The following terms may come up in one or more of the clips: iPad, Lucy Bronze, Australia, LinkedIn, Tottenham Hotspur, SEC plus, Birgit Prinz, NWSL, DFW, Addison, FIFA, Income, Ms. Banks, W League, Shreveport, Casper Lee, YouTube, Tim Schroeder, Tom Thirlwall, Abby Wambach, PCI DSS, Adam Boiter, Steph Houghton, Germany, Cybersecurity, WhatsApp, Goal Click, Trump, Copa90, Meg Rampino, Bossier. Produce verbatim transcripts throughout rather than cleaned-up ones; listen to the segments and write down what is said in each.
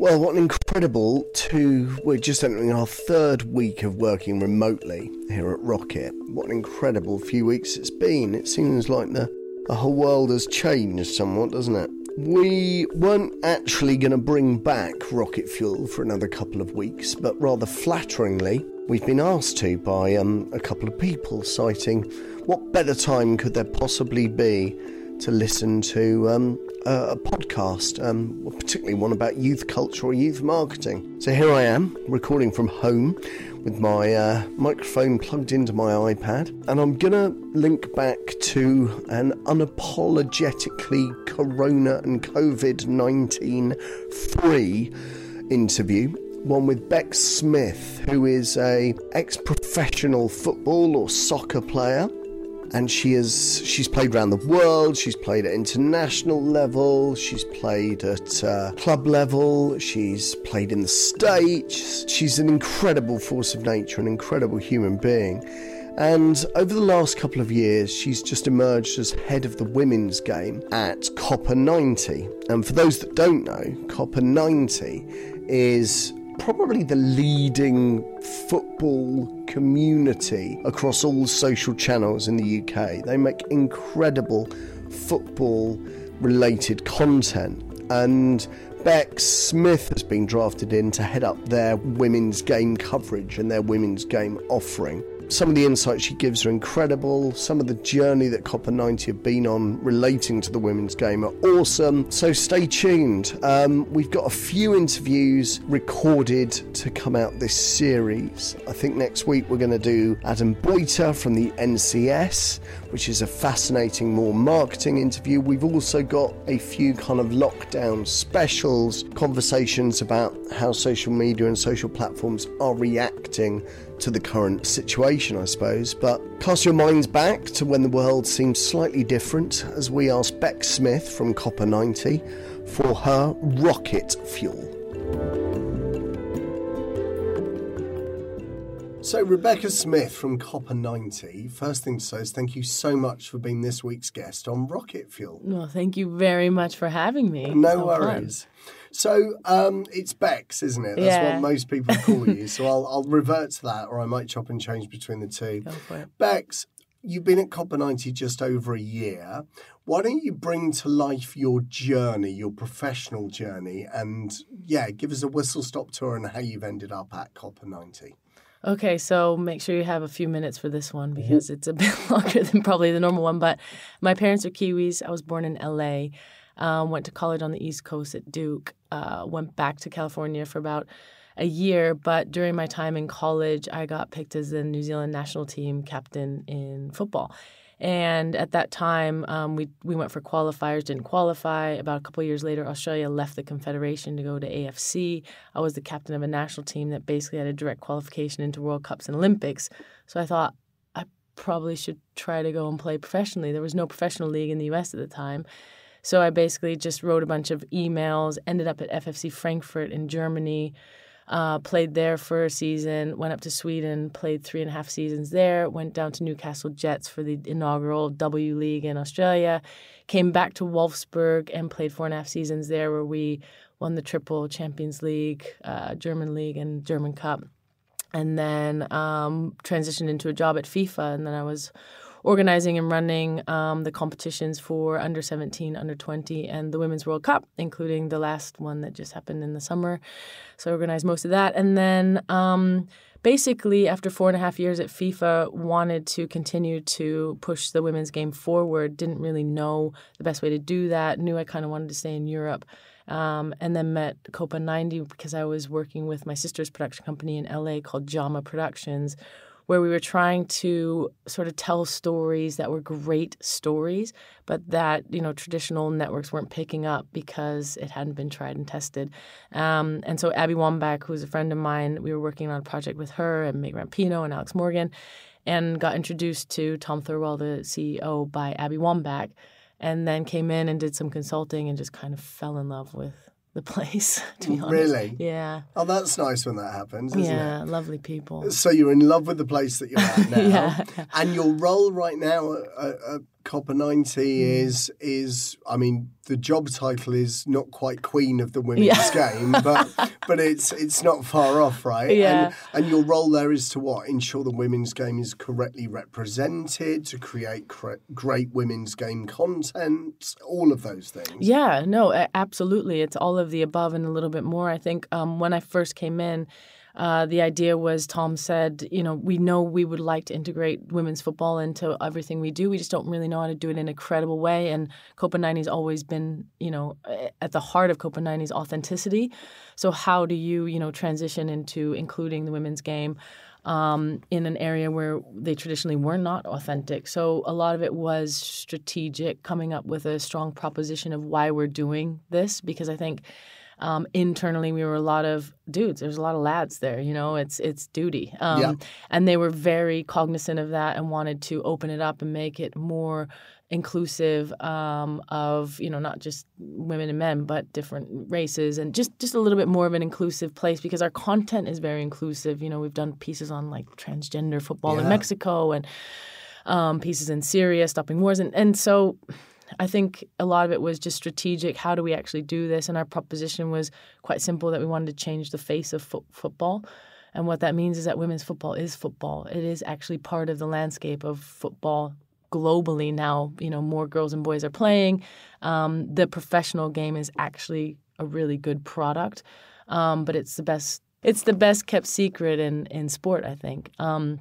Well, what an incredible two, we're just entering our third week of working remotely here at Rocket. What an incredible few weeks it's been. It seems like the, the whole world has changed somewhat, doesn't it? We weren't actually going to bring back Rocket Fuel for another couple of weeks, but rather flatteringly, we've been asked to by um, a couple of people, citing what better time could there possibly be to listen to um, a, a podcast, um, particularly one about youth culture or youth marketing. So here I am, recording from home with my uh, microphone plugged into my iPad, and I'm going to link back to an unapologetically Corona and covid nineteen free interview, one with Bex Smith, who is a ex-professional football or soccer player. And she is, she's played around the world, she's played at international level, she's played at uh, club level, she's played in the States. She's an incredible force of nature, an incredible human being. And over the last couple of years, she's just emerged as head of the women's game at Copa ninety. And for those that don't know, Copa ninety is probably the leading football community across all social channels in the U K. They make incredible football-related content, and Bex Smith has been drafted in to head up their women's game coverage and their women's game offering. Some of the insights she gives are incredible. Some of the journey that Copa ninety have been on relating to the women's game are awesome. So stay tuned. Um, we've got a few interviews recorded to come out this series. I think next week we're going to do Adam Boiter from the N C S, which is a fascinating more marketing interview. We've also got a few kind of lockdown specials, conversations about how social media and social platforms are reacting to the current situation, I suppose. But cast your minds back to when the world seemed slightly different as we asked Bex Smith from Copa ninety for her Rocket Fuel. So Rebecca Smith from Copa ninety, first thing to say is thank you so much for being this week's guest on Rocket Fuel. Well, thank you very much for having me. No so worries. Fun. So um, it's Bex, isn't it? That's yeah. what most people call you. So I'll, I'll revert to that, or I might chop and change between the two. Go for it. Bex, you've been at Copa ninety just over a year. Why don't you bring to life your journey, your professional journey, and, yeah, give us a whistle-stop tour on how you've ended up at Copa ninety. Okay, so make sure you have a few minutes for this one because it's a bit longer than probably the normal one. But my parents are Kiwis. I was born in L A, um, went to college on the East Coast at Duke, uh, went back to California for about a year. But during my time in college, I got picked as the New Zealand national team captain in football. And at that time, um, we we went for qualifiers, didn't qualify. About a couple of years later, Australia left the Confederation to go to A F C. I was the captain of a national team that basically had a direct qualification into World Cups and Olympics. So I thought I probably should try to go and play professionally. There was no professional league in the U S at the time. So I basically just wrote a bunch of emails, ended up at F F C Frankfurt in Germany, Uh, played there for a season, went up to Sweden, played three and a half seasons there, went down to Newcastle Jets for the inaugural W League in Australia, came back to Wolfsburg and played four and a half seasons there where we won the triple Champions League, uh, German League and German Cup, and then um, transitioned into a job at FIFA, and then I was organizing and running um, the competitions for under seventeen, under twenty, and the Women's World Cup, including the last one that just happened in the summer. So I organized most of that. And then um, basically after four and a half years at FIFA, wanted to continue to push the women's game forward, didn't really know the best way to do that, knew I kind of wanted to stay in Europe, um, and then met Copa ninety because I was working with my sister's production company in L A called JAMA Productions, where we were trying to sort of tell stories that were great stories, but that, you know, traditional networks weren't picking up because it hadn't been tried and tested. Um, and so Abby Wambach, who's a friend of mine, we were working on a project with her and Meg Rampino and Alex Morgan, and got introduced to Tom Thirlwall, the C E O, by Abby Wambach, and then came in and did some consulting and just kind of fell in love with the place, to be honest. Really? Yeah. Oh, that's nice when that happens, isn't yeah, it? Yeah, lovely people. So you're in love with the place that you're at now. Yeah. And your role right now at, at Copa ninety mm. is, is I mean, the job title is not quite queen of the women's yeah. game, but but it's it's not far off, right? Yeah. And, and your role there is to what? Ensure the women's game is correctly represented, to create cre- great women's game content, all of those things. Yeah, no, absolutely. It's all of the above and a little bit more. I think um, when I first came in, Uh, the idea was, Tom said, you know, we know we would like to integrate women's football into everything we do. We just don't really know how to do it in a credible way. And Copa ninety's always been, you know, at the heart of Copa ninety's authenticity. So how do you, you know, transition into including the women's game um, in an area where they traditionally were not authentic? So a lot of it was strategic, coming up with a strong proposition of why we're doing this, because I think Um, internally, we were a lot of dudes. There's a lot of lads there, you know, it's it's duty. Um, yeah. And they were very cognizant of that and wanted to open it up and make it more inclusive um, of, you know, not just women and men, but different races, and just, just a little bit more of an inclusive place, because our content is very inclusive. You know, we've done pieces on like transgender football yeah. in Mexico, and um, pieces in Syria, stopping wars. And, and so I think a lot of it was just strategic. How do we actually do this? And our proposition was quite simple, that we wanted to change the face of fo- football. And what that means is that women's football is football. It is actually part of the landscape of football globally now. You know, more girls and boys are playing. Um, the professional game is actually a really good product, um, but it's the best. It's the best kept secret in in sport, I think. Um,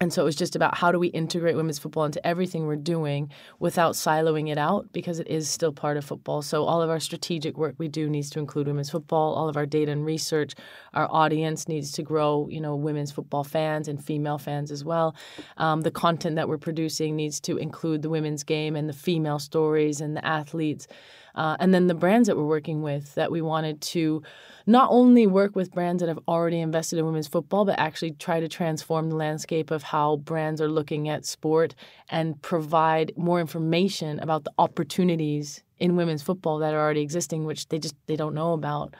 And so it was just about, how do we integrate women's football into everything we're doing without siloing it out, because it is still part of football. So all of our strategic work we do needs to include women's football. All of our data and research, our audience needs to grow, you know, women's football fans and female fans as well. Um, the content that we're producing needs to include the women's game and the female stories and the athletes. Uh, and then the brands that we're working with, that we wanted to not only work with brands that have already invested in women's football, but actually try to transform the landscape of how brands are looking at sport and provide more information about the opportunities in women's football that are already existing, which they just they don't know about.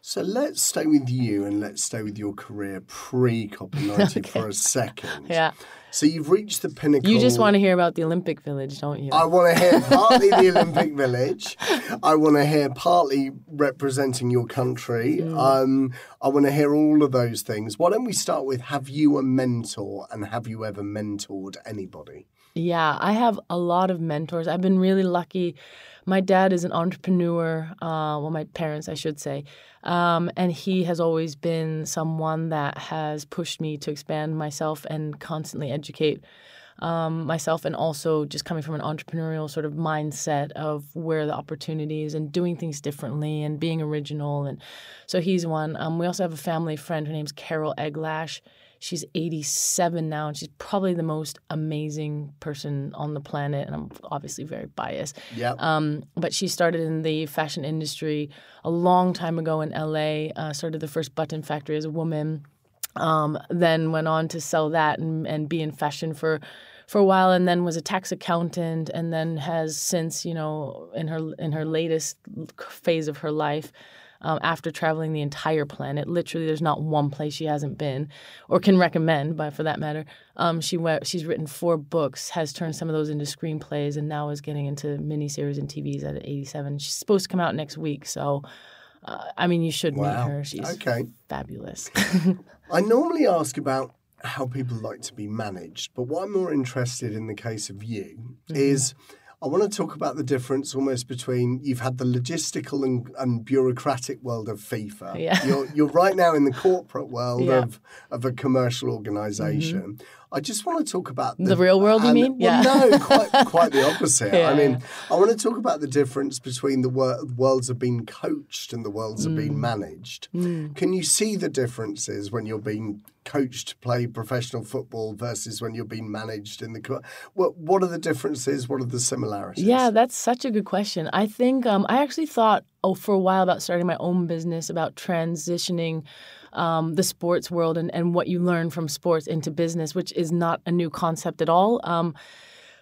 So let's stay with you, and let's stay with your career pre-Copa ninety okay. for a second. Yeah. So you've reached the pinnacle. You just want to hear about the Olympic Village, don't you? I want to hear partly the Olympic Village. I want to hear partly representing your country. Mm. Um, I want to hear all of those things. Why don't we start with, have you a mentor, and have you ever mentored anybody? Yeah, I have a lot of mentors. I've been really lucky. My dad is an entrepreneur, uh, well, my parents, I should say, um, and he has always been someone that has pushed me to expand myself and constantly educate um, myself, and also just coming from an entrepreneurial sort of mindset of where the opportunities and doing things differently and being original. And so he's one. Um, we also have a family friend. Her name's Carol Egglash. She's eighty-seven now, and she's probably the most amazing person on the planet, and I'm obviously very biased. Yeah. Um, but she started in the fashion industry a long time ago in L A, uh, started the first button factory as a woman, um, then went on to sell that and, and be in fashion for for a while, and then was a tax accountant, and then has since, you know, in her in her latest phase of her life, Um, after traveling the entire planet, literally there's not one place she hasn't been or can recommend, but for that matter, um, she went, she's written four books, has turned some of those into screenplays, and now is getting into miniseries and T Vs at eighty-seven. She's supposed to come out next week, so uh, I mean, you should wow. meet her. She's okay. fabulous. I normally ask about how people like to be managed, but what I'm more interested in the case of you mm-hmm. is, I want to talk about the difference almost between, you've had the logistical and, and bureaucratic world of FIFA. Yeah. You're, you're right now in the corporate world yeah. of, of a commercial organisation. Mm-hmm. I just want to talk about... The, the real world, and, you mean? Well, yeah. No, quite, quite the opposite. Yeah. I mean, I want to talk about the difference between the wor- worlds of being coached and the worlds mm. of being managed. Mm. Can you see the differences when you're being coached to play professional football versus when you're being managed in the... Co- what, what are the differences? What are the similarities? Yeah, that's such a good question. I think um, I actually thought, oh, for a while about starting my own business, about transitioning... Um, the sports world and, and what you learn from sports into business, which is not a new concept at all. Um,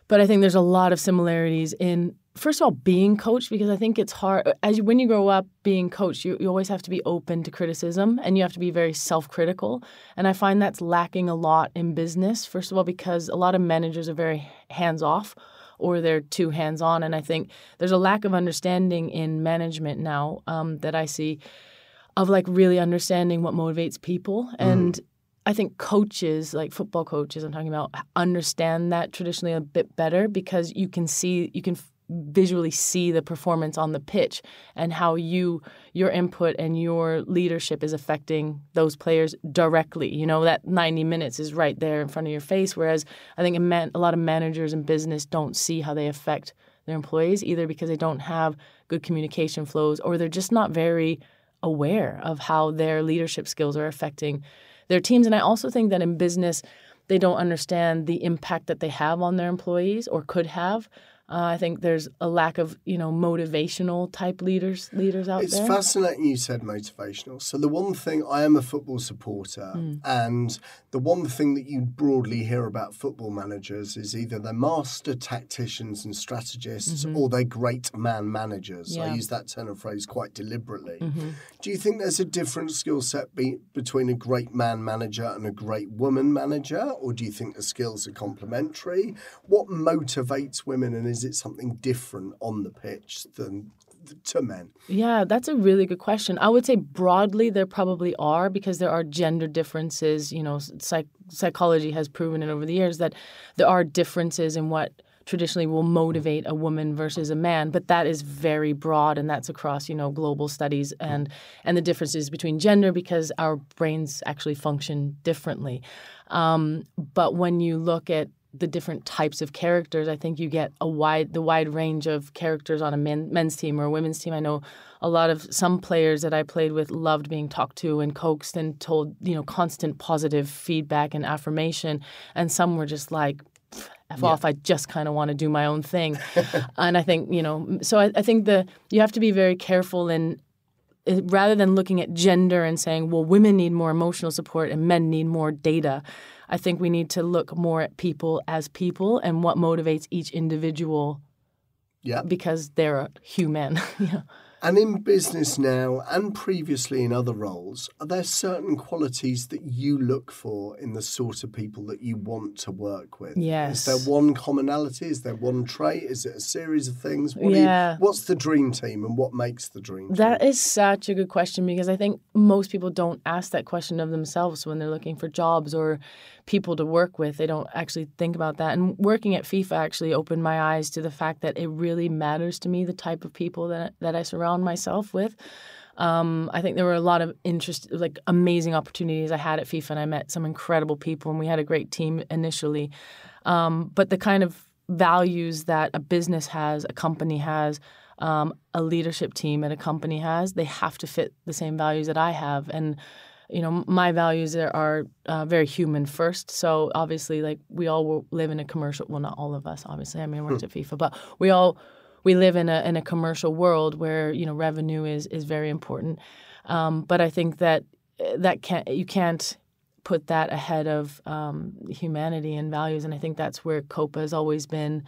but I think there's a lot of similarities in, first of all, being coached, because I think it's hard. As you, when you grow up being coached, you, you always have to be open to criticism, and you have to be very self-critical. And I find that's lacking a lot in business, first of all, because a lot of managers are very hands-off or they're too hands-on. And I think there's a lack of understanding in management now um, that I see of like really understanding what motivates people. And mm. I think coaches, like football coaches I'm talking about, understand that traditionally a bit better because you can see, you can visually see the performance on the pitch and how you your input and your leadership is affecting those players directly. You know, that ninety minutes is right there in front of your face, whereas I think a, man, a lot of managers in business don't see how they affect their employees, either because they don't have good communication flows or they're just not very aware of how their leadership skills are affecting their teams. And I also think that in business, they don't understand the impact that they have on their employees or could have. Uh, I think there's a lack of, you know, motivational type leaders leaders out it's there. It's fascinating you said motivational. So the one thing, I am a football supporter, mm. and the one thing that you broadly hear about football managers is either they're master tacticians and strategists mm-hmm. or they're great man managers. Yeah. I use that turn of phrase quite deliberately. Mm-hmm. Do you think there's a different skill set be- between a great man manager and a great woman manager, or do you think the skills are complementary? What motivates women, and is it something different on the pitch than to men? Yeah, that's a really good question. I would say broadly there probably are, because there are gender differences. You know, psych- psychology has proven it over the years that there are differences in what traditionally will motivate a woman versus a man, but that is very broad, and that's across, you know, global studies and and the differences between gender, because our brains actually function differently. Um, but when you look at the different types of characters, I think you get a wide, the wide range of characters on a men, men's team or a women's team. I know a lot of some players that I played with loved being talked to and coaxed and told, you know, constant positive feedback and affirmation. And some were just like, F yeah. off, I just kind of want to do my own thing. And I think, you know, so I, I think the, you have to be very careful in, rather than looking at gender and saying, well, women need more emotional support and men need more data. I think we need to look more at people as people and what motivates each individual yeah. because they're a human. yeah. And in business now and previously in other roles, are there certain qualities that you look for in the sort of people that you want to work with? Yes. Is there one commonality? Is there one trait? Is it a series of things? What yeah. you, what's the dream team and what makes the dream team? That is such a good question, because I think most people don't ask that question of themselves when they're looking for jobs or people to work with. They don't actually think about that. And working at FIFA actually opened my eyes to the fact that it really matters to me the type of people that, that I surround myself with. Um, I think there were a lot of interest, like amazing opportunities I had at FIFA, and I met some incredible people, and we had a great team initially. Um, but the kind of values that a business has, a company has, um, a leadership team at a company has, they have to fit the same values that I have. And you know, my values are uh, very human first. So obviously, like we all live in a commercial. Well, not all of us, obviously. I mean, I worked at FIFA, but we all. We live in a in a commercial world where, you know, revenue is is very important, um, but I think that that can't you can't put that ahead of um, humanity and values, and I think that's where Copa has always been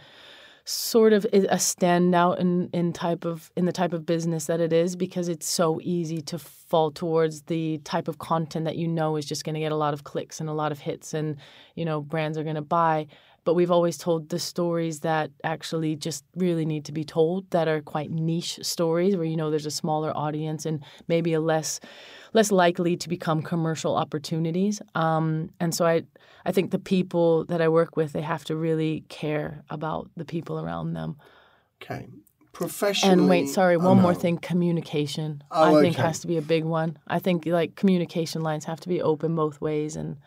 sort of a standout in in type of in the type of business that it is, because it's so easy to fall towards the type of content that you know is just going to get a lot of clicks and a lot of hits, and you know brands are going to buy. But we've always told the stories that actually just really need to be told, that are quite niche stories where, you know, there's a smaller audience and maybe a less less likely to become commercial opportunities. Um, and so I, I think the people that I work with, they have to really care about the people around them. Okay. Professionally. And wait, sorry, one oh, no. more thing, communication. Oh, I think okay. has to be a big one. I think, like, communication lines have to be open both ways and...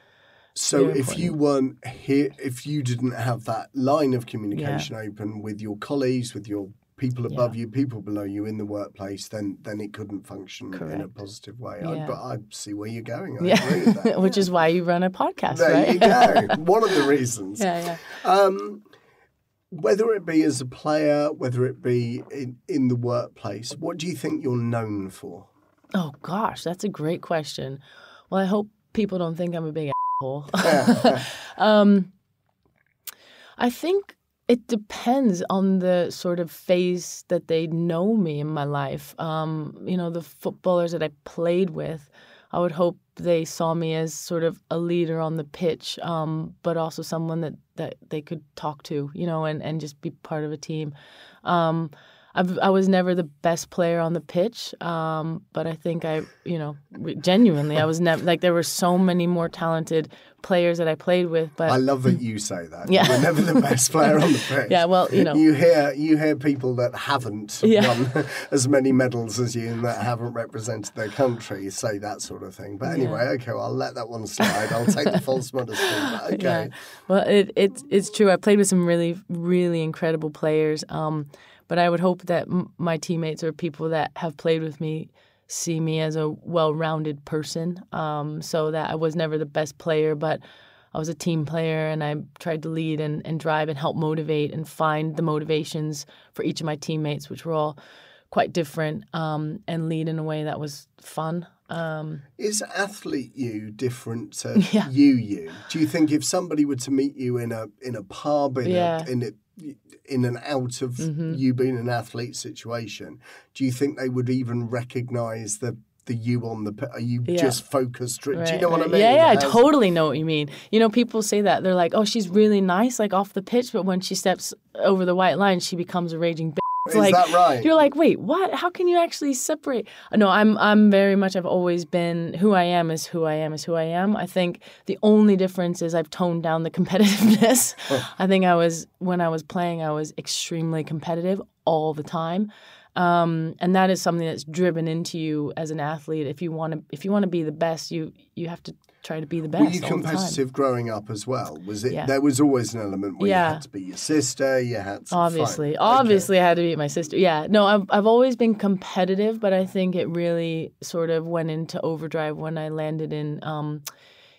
So if you weren't here, if you didn't have that line of communication yeah. open with your colleagues, with your people above yeah. you, people below you in the workplace, then then it couldn't function Correct. in a positive way. Yeah. I, but I see where you're going. I yeah. agree with that. Which yeah. is why you run a podcast, there right? There you go. One of the reasons. Yeah, yeah. Um, whether it be as a player, whether it be in, in the workplace, what do you think you're known for? Oh, gosh, that's a great question. Well, I hope people don't think I'm a big um, I think it depends on the sort of phase that they know me in my life. Um, you know, the footballers that I played with, I would hope they saw me as sort of a leader on the pitch, um, but also someone that, that they could talk to, you know, and, and just be part of a team. Um, I've, I was never the best player on the pitch, um, but I think I, you know, genuinely, I was never, like, there were so many more talented players that I played with. But I love that you say that. Yeah. You were never the best player on the pitch. Yeah, well, you know. You hear, you hear people that haven't yeah. won as many medals as you and that haven't represented their country say that sort of thing. But anyway, yeah. okay, well, I'll let that one slide. I'll take the false modesty. But okay. Yeah. Well, it, it's, it's true. I played with some really, really incredible players. Um But I would hope that m- my teammates or people that have played with me see me as a well-rounded person, um, so that I was never the best player, but I was a team player, and I tried to lead and, and drive and help motivate and find the motivations for each of my teammates, which were all quite different, um, and lead in a way that was fun. Um, Is athlete you different to yeah. you you? Do you think if somebody were to meet you in a in a pub, in yeah. a, in a in and out of mm-hmm. you being an athlete situation, do you think they would even recognise the the you on the are you yeah. just focused? Right, do you know right. what I mean? Yeah, yeah, I totally know what you mean. You know, people say that they're like, oh, she's really nice, like off the pitch, but when she steps over the white line, she becomes a raging bitch. Is like, that right? You're like, wait, what? How can you actually separate? No, I'm I'm very much, I've always been, who I am is who I am is who I am. I think the only difference is I've toned down the competitiveness. Oh. I think I was, when I was playing, I was extremely competitive all the time. Um, and that is something that's driven into you as an athlete. If you want to, if you want to be the best, you you have to try to be the best. Were you competitive time. growing up as well? Was it yeah. there was always an element where yeah. you had to beat your sister, you had to Obviously. Fight. Obviously okay. I had to beat my sister. Yeah. No, I've I've always been competitive, but I think it really sort of went into overdrive when I landed in um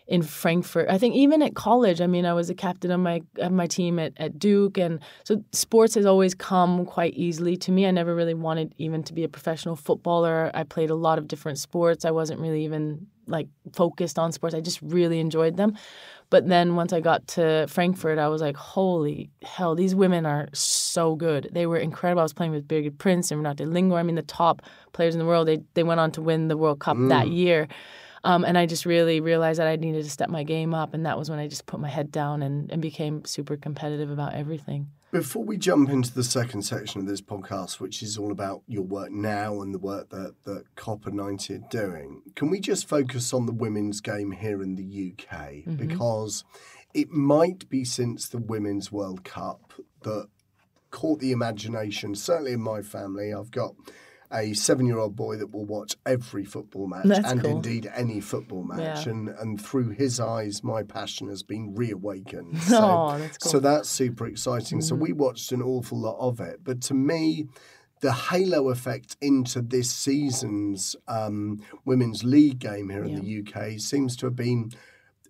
in Frankfurt. I think even at college, I mean, I was a captain of my of my team at, at Duke, and so sports has always come quite easily to me. I never really wanted even to be a professional footballer. I played a lot of different sports. I wasn't really even like focused on sports. I just really enjoyed them. But then once I got to Frankfurt, I was like, holy hell, these women are so good. They were incredible. I was playing with Birgit Prinz and Renate Lingor. I mean, the top players in the world. They they went on to win the World Cup mm. that year. Um, and I just really realized that I needed to step my game up, and that was when I just put my head down and, and became super competitive about everything. Before we jump into the second section of this podcast, which is all about your work now and the work that, that Copa ninety are doing, can we just focus on the women's game here in the U K? Mm-hmm. Because it might be since the Women's World Cup that caught the imagination, certainly in my family. I've got a seven-year-old boy that will watch every football match That's and cool. indeed any football match. Yeah. And, and through his eyes, my passion has been reawakened. So, oh, that's cool. So that's super exciting. Mm-hmm. So we watched an awful lot of it. But to me, the halo effect into this season's um, Women's League game here yeah. in the U K seems to have been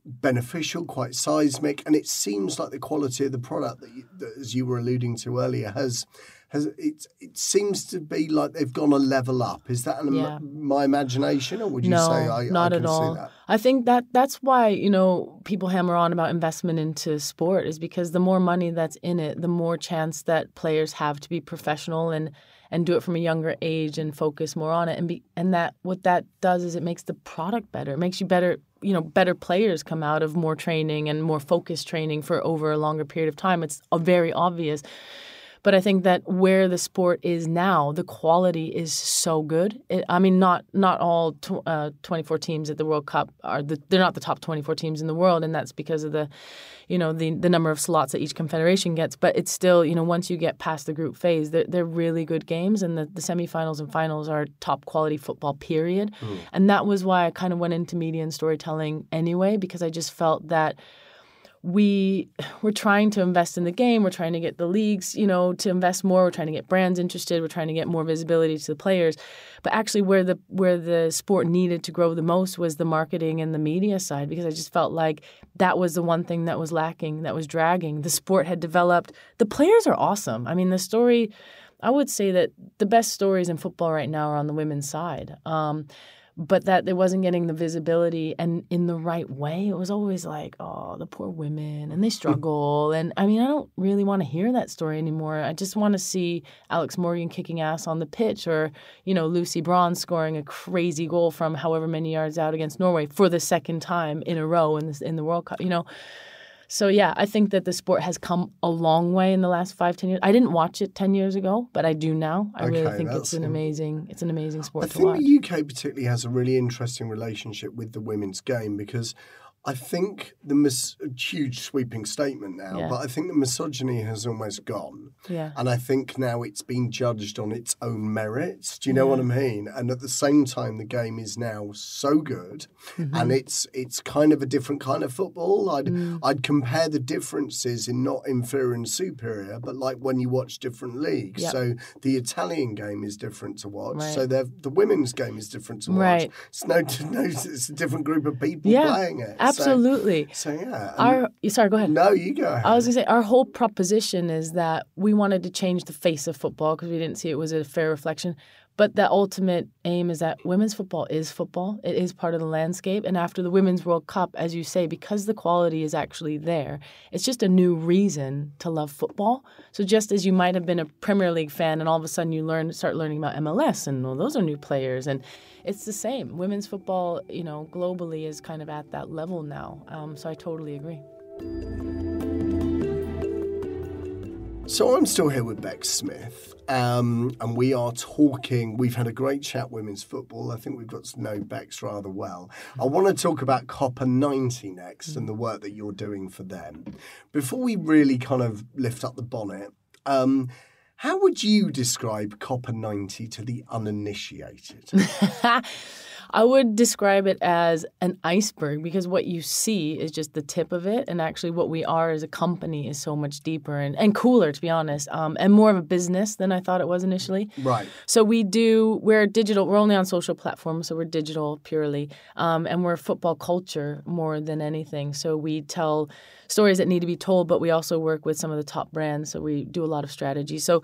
beneficial, quite seismic, and it seems like the quality of the product that, you, that as you were alluding to earlier, has has it it seems to be like they've gone a level up. Is that an, yeah. my imagination, or would you no, say I, not I can at all. See that? I think that that's why, you know, people hammer on about investment into sport, is because the more money that's in it, the more chance that players have to be professional and and do it from a younger age and focus more on it, and be and that what that does is it makes the product better. It makes you better. You know, better players come out of more training and more focused training for over a longer period of time. It's very obvious. But I think that where the sport is now, the quality is so good. It, I mean, not not all tw- uh, twenty-four teams at the World Cup are the, they're not the top twenty-four teams in the world, and that's because of the, you know, the the number of slots that each confederation gets. But it's still, you know, once you get past the group phase, they're they're really good games, and the, the semifinals and finals are top quality football. Period. Mm. And that was why I kind of went into media and storytelling anyway, because I just felt that. We we're trying to invest in the game. We're trying to get the leagues, you know, to invest more. We're trying to get brands interested. We're trying to get more visibility to the players. But actually, where the where the sport needed to grow the most was the marketing and the media side, because I just felt like that was the one thing that was lacking, that was dragging. The sport had developed. The players are awesome. I mean, the story. I would say that the best stories in football right now are on the women's side. Um, but that it wasn't getting the visibility and in the right way. It was always like, oh, the poor women and they struggle. And I mean, I don't really want to hear that story anymore. I just want to see Alex Morgan kicking ass on the pitch, or, you know, Lucy Bronze scoring a crazy goal from however many yards out against Norway for the second time in a row in, this, in the World Cup, you know. So, yeah, I think that the sport has come a long way in the last five, ten years. I didn't watch it ten years ago, but I do now. I okay, really think it's an amazing it's an amazing sport to watch. I think the U K particularly has a really interesting relationship with the women's game, because I think the mis- huge sweeping statement now, yeah. but I think the misogyny has almost gone. Yeah. And I think now it's been judged on its own merits. Do you know yeah. what I mean? And at the same time, the game is now so good, mm-hmm. and it's it's kind of a different kind of football. I'd mm. I'd compare the differences in not inferior and superior, but like when you watch different leagues. Yep. So the Italian game is different to watch. Right. So the women's game is different to watch. Right. It's no, no it's a different group of people yeah. playing it. Absolutely. Absolutely. So, so yeah. Our, sorry, go ahead. No, you go ahead. I was going to say, our whole proposition is that we wanted to change the face of football because we didn't see it was a fair reflection. But the ultimate aim is that women's football is football. It is part of the landscape. And after the Women's World Cup, as you say, because the quality is actually there, it's just a new reason to love football. So just as you might have been a Premier League fan and all of a sudden you learn, start learning about M L S and, well, those are new players. And it's the same. Women's football, you know, globally is kind of at that level now. Um, so I totally agree. So I'm still here with Bex Smith, um, and we are talking, we've had a great chat women's football. I think we've got to know Bex rather well. I want to talk about Copa ninety next and the work that you're doing for them. Before we really kind of lift up the bonnet, um, how would you describe Copa ninety to the uninitiated? I would describe it as an iceberg, because what you see is just the tip of it. And actually what we are as a company is so much deeper and, and cooler, to be honest, um, and more of a business than I thought it was initially. Right. So we do, we're digital, we're only on social platforms, so we're digital purely. Um, and we're football culture more than anything. So we tell stories that need to be told, but we also work with some of the top brands. So we do a lot of strategy. So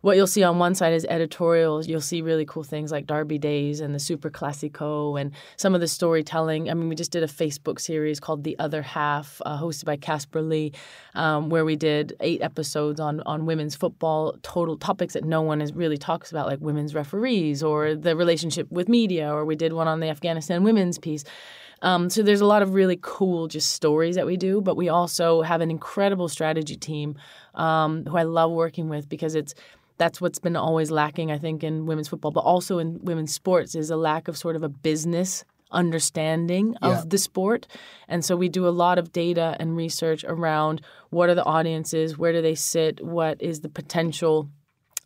what you'll see on one side is editorials. You'll see really cool things like Derby Days and the Super Classico and some of the storytelling. I mean, we just did a Facebook series called The Other Half, uh, hosted by Casper Lee, um, where we did eight episodes on, on women's football, total topics that no one is really talks about, like women's referees or the relationship with media, or we did one on the Afghanistan women's piece. Um, so there's a lot of really cool just stories that we do, but we also have an incredible strategy team um, who I love working with, because it's that's what's been always lacking, I think, in women's football, but also in women's sports, is a lack of sort of a business understanding of yeah. the sport. And so we do a lot of data and research around what are the audiences, where do they sit, what is the potential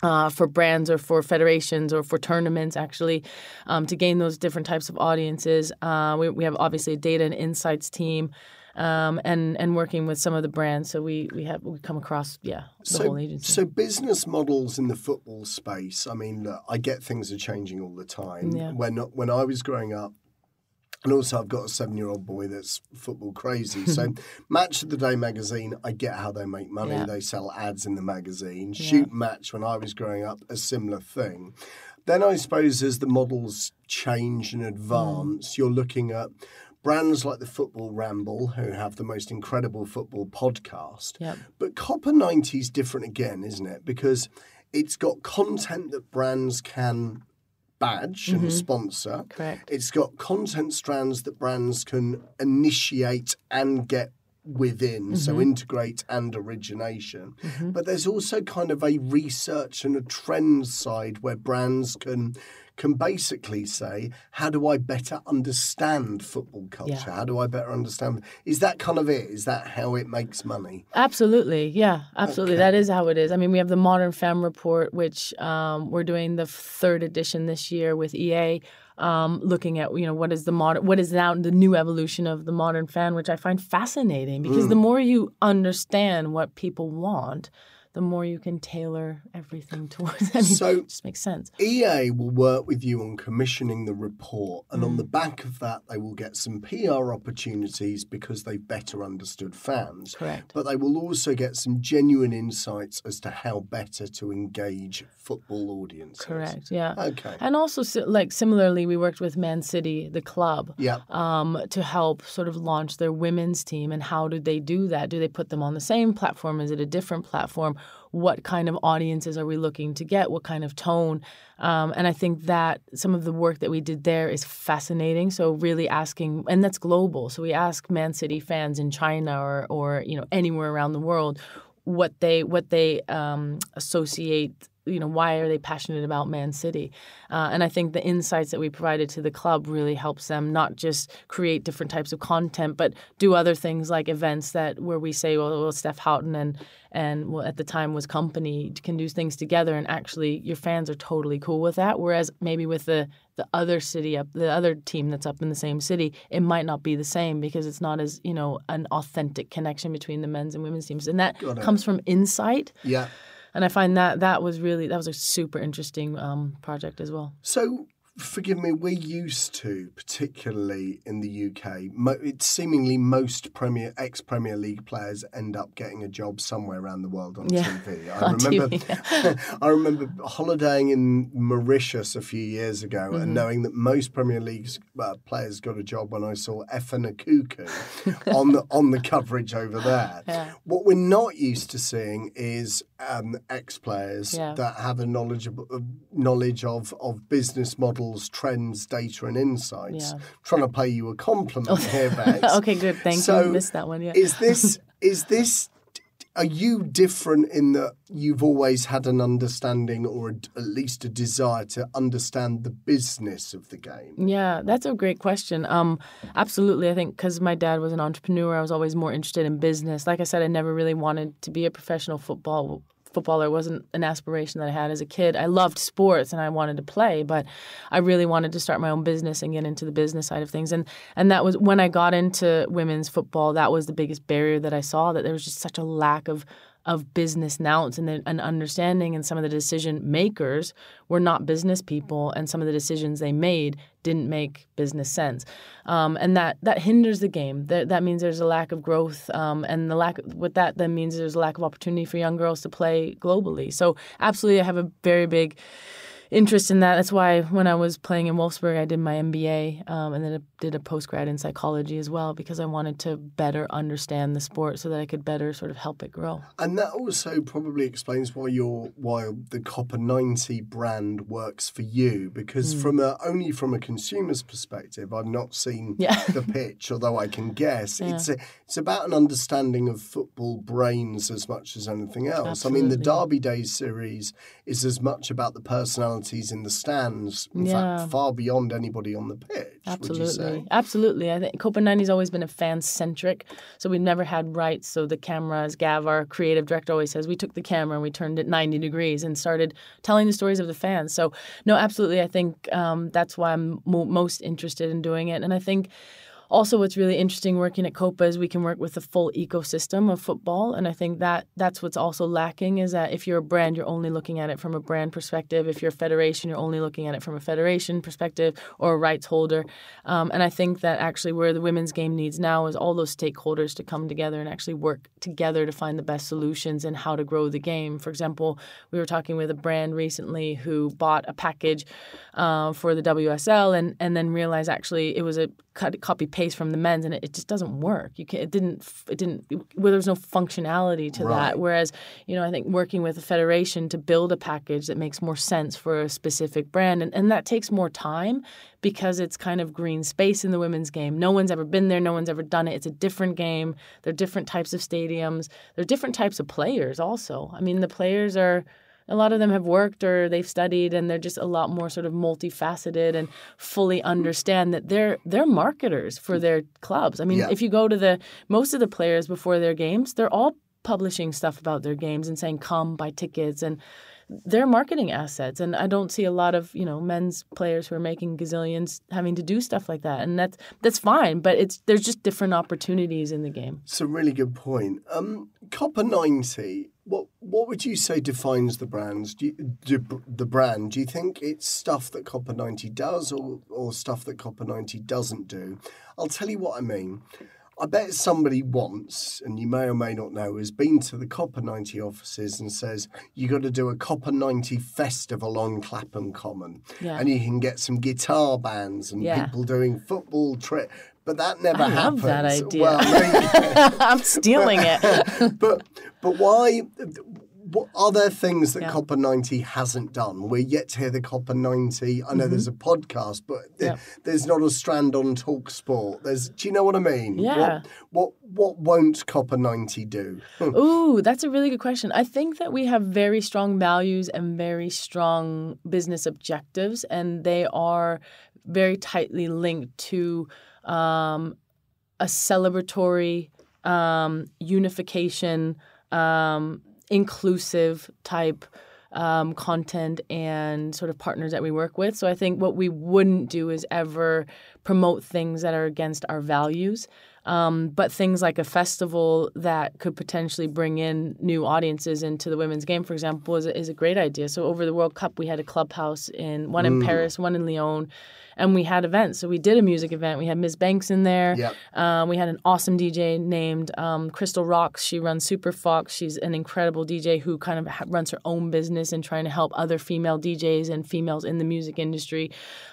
Uh, for brands or for federations or for tournaments, actually, um, to gain those different types of audiences. Uh, we, we have obviously a data and insights team, um, and and working with some of the brands. So we we have we come across yeah the so, whole agency. So business models in the football space. I mean, look, I get things are changing all the time. Yeah. When when I was growing up. And also I've got a seven-year-old boy that's football crazy. So Match of the Day magazine, I get how they make money. Yeah. They sell ads in the magazine. Yeah. Shoot Match, when I was growing up, a similar thing. Then I suppose as the models change and advance, mm. you're looking at brands like the Football Ramble, who have the most incredible football podcast. Yep. But Copa ninety is different again, isn't it? Because it's got content that brands can badge mm-hmm. and sponsor. Correct. It's got content strands that brands can initiate and get within, mm-hmm. so integrate and origination. Mm-hmm. But there's also kind of a research and a trend side where brands can can basically say, how do I better understand football culture? Yeah. How do I better understand? Is that kind of it? Is that how it makes money? Absolutely. Yeah, absolutely. Okay. That is how it is. I mean, we have the Modern Fan Report, which um, we're doing the third edition this year with E A, um, looking at, you know, what is the modern, what is now the new evolution of the modern fan, which I find fascinating, because mm. the more you understand what people want, the more you can tailor everything towards. I mean, so it just makes sense. E A will work with you on commissioning the report, and mm. on the back of that, they will get some P R opportunities because they've better understood fans. Correct. But they will also get some genuine insights as to how better to engage football audiences. Correct, yeah. Okay. And also, like, similarly, we worked with Man City, the club, yeah. um, to help sort of launch their women's team. And how did they do that? Do they put them on the same platform? Is it a different platform? What kind of audiences are we looking to get? What kind of tone? Um, and I think that some of the work that we did there is fascinating. So really asking, and that's global. So we ask Man City fans in China or, or you know, anywhere around the world what they what they um, associate. You know, why are they passionate about Man City? Uh, and I think the insights that we provided to the club really helps them not just create different types of content, but do other things like events that where we say, well, well Steph Houghton and and well, at the time was Company can do things together, and actually your fans are totally cool with that. Whereas maybe with the the other city up, the other team that's up in the same city, it might not be the same because it's not as you know an authentic connection between the men's and women's teams, and that comes from insight. Yeah. And I find that that was really, that was a super interesting um, project as well. So, forgive me, we're used to, particularly in the U K, mo- it's seemingly most Premier ex-Premier League players end up getting a job somewhere around the world on yeah. T V. I on remember, T V, yeah. I remember holidaying in Mauritius a few years ago mm-hmm. and knowing that most Premier League uh, players got a job when I saw Efuanikuku on the on the coverage over there. Yeah. What we're not used to seeing is um, ex-players yeah. that have a knowledge of, uh, knowledge of of business models, trends, data and insights. Yeah. Trying to pay you a compliment here, Bex. Okay, good. Thank so you. I missed that one. Yeah. Is this, is this, are you different in that you've always had an understanding or a, at least a desire to understand the business of the game? Yeah, that's a great question. Um, absolutely. I think because my dad was an entrepreneur, I was always more interested in business. Like I said, I never really wanted to be a professional football footballer wasn't an aspiration that I had as a kid. I loved sports and I wanted to play, but I really wanted to start my own business and get into the business side of things. And and that was when I got into women's football, that was the biggest barrier that I saw, that there was just such a lack of of business knowledge and an understanding, and some of the decision makers were not business people, and some of the decisions they made didn't make business sense. Um, and that, that hinders the game. That, that means there's a lack of growth, um, and the lack what that then means there's a lack of opportunity for young girls to play globally. So absolutely, I have a very big interest in that. That's why when I was playing in Wolfsburg, I did my M B A um, and then I did a postgrad in psychology as well, because I wanted to better understand the sport so that I could better sort of help it grow. And that also probably explains why your why the Copa ninety brand works for you, because mm. from a, only from a consumer's perspective, I've not seen yeah. the pitch, although I can guess. Yeah. It's a, it's about an understanding of football brains as much as anything else. Absolutely. I mean, the Derby Days series is as much about the personality in the stands, in yeah. fact, far beyond anybody on the pitch. Absolutely, would you say? Absolutely. I think Copa ninety has always been a fan-centric, so we've never had rights. So the cameras, Gav, our creative director, always says we took the camera and we turned it ninety degrees and started telling the stories of the fans. So no, absolutely. I think um, that's why I'm mo- most interested in doing it, and I think. Also, what's really interesting working at Copa is we can work with the full ecosystem of football, and I think that that's what's also lacking is that if you're a brand, you're only looking at it from a brand perspective. If you're a federation, you're only looking at it from a federation perspective or a rights holder. Um, and I think that actually where the women's game needs now is all those stakeholders to come together and actually work together to find the best solutions and how to grow the game. For example, we were talking with a brand recently who bought a package uh, for the W S L and, and then realized actually it was a cut, copy paste from the men's, and it, it just doesn't work. You can't, it didn't, it didn't, where well, there was no functionality to right. that. Whereas, you know, I think working with a federation to build a package that makes more sense for a specific brand, and, and that takes more time because it's kind of green space in the women's game. No one's ever been there. No one's ever done it. It's a different game. There are different types of stadiums. There are different types of players also. I mean, the players are, a lot of them have worked or they've studied, and they're just a lot more sort of multifaceted and fully understand that they're they're marketers for their clubs. I mean, yeah. if you go to the most of the players before their games, they're all publishing stuff about their games and saying, come, buy tickets, and they're marketing assets. And I don't see a lot of, you know, men's players who are making gazillions having to do stuff like that. And that's that's fine, but it's there's just different opportunities in the game. It's a really good point. Um, Copa ninety What what would you say defines the brands? Do you, do, the brand? Do you think it's stuff that Copa ninety does, or or stuff that Copa ninety doesn't do? I'll tell you what I mean. I bet somebody once, and you may or may not know, has been to the Copa ninety offices and says, you got to do a Copa ninety festival on Clapham Common. Yeah. And you can get some guitar bands and yeah. people doing football trip. But that never I happens. I love that idea. Well, maybe, I'm stealing but, it. but but why what, are there things that yeah. Copa ninety hasn't done? We're yet to hear the Copa ninety. I know mm-hmm. there's a podcast, but yeah. there's not a strand on Talk Sport. There's, do you know what I mean? Yeah. What what, what won't Copa ninety do? Ooh, that's a really good question. I think that we have very strong values and very strong business objectives, and they are very tightly linked to Um, a celebratory, um, unification, um, inclusive type um, content and sort of partners that we work with. So I think what we wouldn't do is ever promote things that are against our values. Um, but things like a festival that could potentially bring in new audiences into the women's game, for example, is a, is a great idea. So over the World Cup, we had a clubhouse, in one in mm. Paris, one in Lyon, and we had events. So we did a music event. We had Miz Banks in there. Yep. Um, we had an awesome D J named um, Crystal Rocks. She runs Super Fox. She's an incredible D J who kind of ha- runs her own business and trying to help other female D Js and females in the music industry.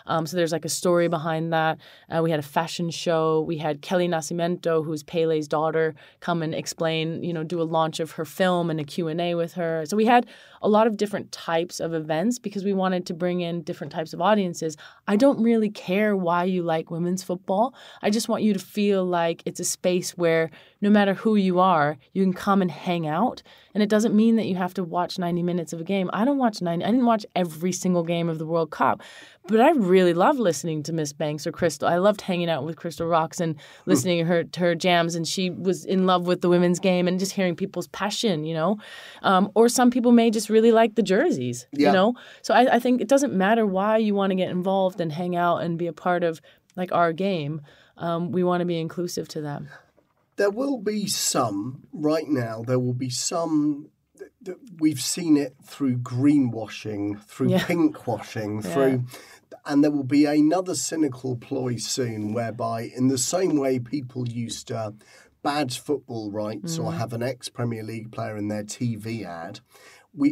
Um, so there's like a story behind that. Uh, we had a fashion show. We had Kelly Nascimento, who's Pele's daughter, come and explain, you know, do a launch of her film and a Q and A with her. So we had a lot of different types of events because we wanted to bring in different types of audiences. I don't really care why you like women's football. I just want you to feel like it's a space where no matter who you are, you can come and hang out. And it doesn't mean that you have to watch ninety minutes of a game. I don't watch ninety. I didn't watch every single game of the World Cup, but I really loved listening to Miss Banks or Crystal. I loved hanging out with Crystal Rocks and listening to her to her jams. And she was in love with the women's game and just hearing people's passion, you know. Um, or some people may just really like the jerseys, yeah. you know. So I, I think it doesn't matter why you want to get involved and hang out and be a part of like our game. Um, we want to be inclusive to them. There will be some, right now, there will be some, th- th- we've seen it through greenwashing, through yeah. pinkwashing, yeah. through, and there will be another cynical ploy soon whereby in the same way people used to badge football rights mm. or have an ex-Premier League player in their T V ad, we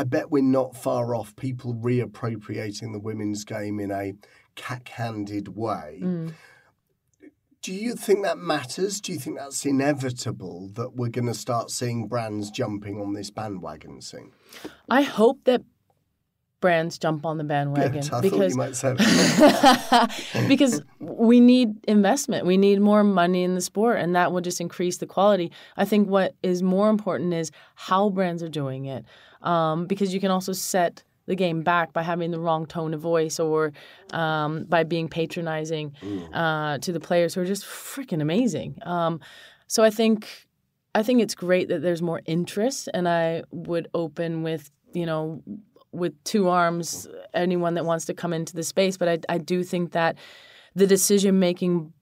I bet we're not far off people reappropriating the women's game in a cack-handed way. Mm. Do you think that matters? Do you think that's inevitable that we're going to start seeing brands jumping on this bandwagon thing? I hope that brands jump on the bandwagon. Good. I because, thought you might say that. Because we need investment. We need more money in the sport, and that will just increase the quality. I think what is more important is how brands are doing it, um, because you can also set the game back by having the wrong tone of voice or um, by being patronizing uh, to the players who are just freaking amazing. Um, so I think I think it's great that there's more interest, and I would open with, you know, with two arms anyone that wants to come into the space. But I, I do think that the decision-making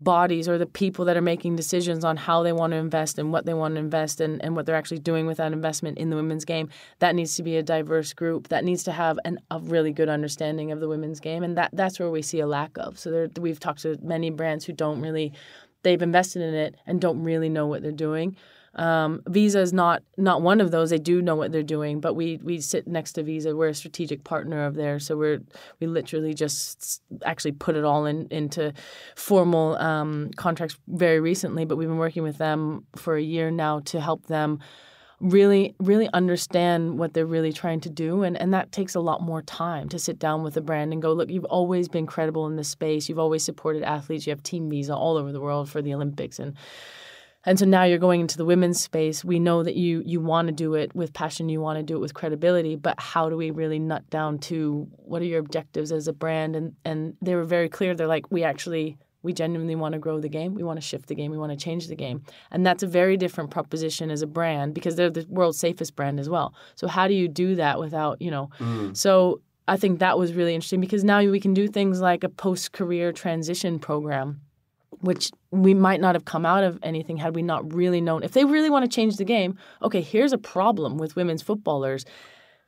bodies or the people that are making decisions on how they want to invest and what they want to invest in and what they're actually doing with that investment in the women's game, that needs to be a diverse group that needs to have an, a really good understanding of the women's game. And that that's where we see a lack of. So there, we've talked to many brands who don't really, they've invested in it and don't really know what they're doing. Um, Visa is not not one of those. They do know what they're doing, but we we sit next to Visa. We're a strategic partner of theirs, so we're we literally just actually put it all in into formal um, contracts very recently. But we've been working with them for a year now to help them really really understand what they're really trying to do, and and that takes a lot more time to sit down with a brand and go, look, you've always been credible in this space. You've always supported athletes. You have Team Visa all over the world for the Olympics and. And so now you're going into the women's space. We know that you you want to do it with passion. You want to do it with credibility. But how do we really nut down to what are your objectives as a brand? And and they were very clear. They're like, we actually, we genuinely want to grow the game. We want to shift the game. We want to change the game. And that's a very different proposition as a brand because they're the world's safest brand as well. So how do you do that without, you know? Mm. So I think that was really interesting because now we can do things like a post-career transition program. which we might not have come out of anything had we not really known. If they really want to change the game, okay, here's a problem with women's footballers.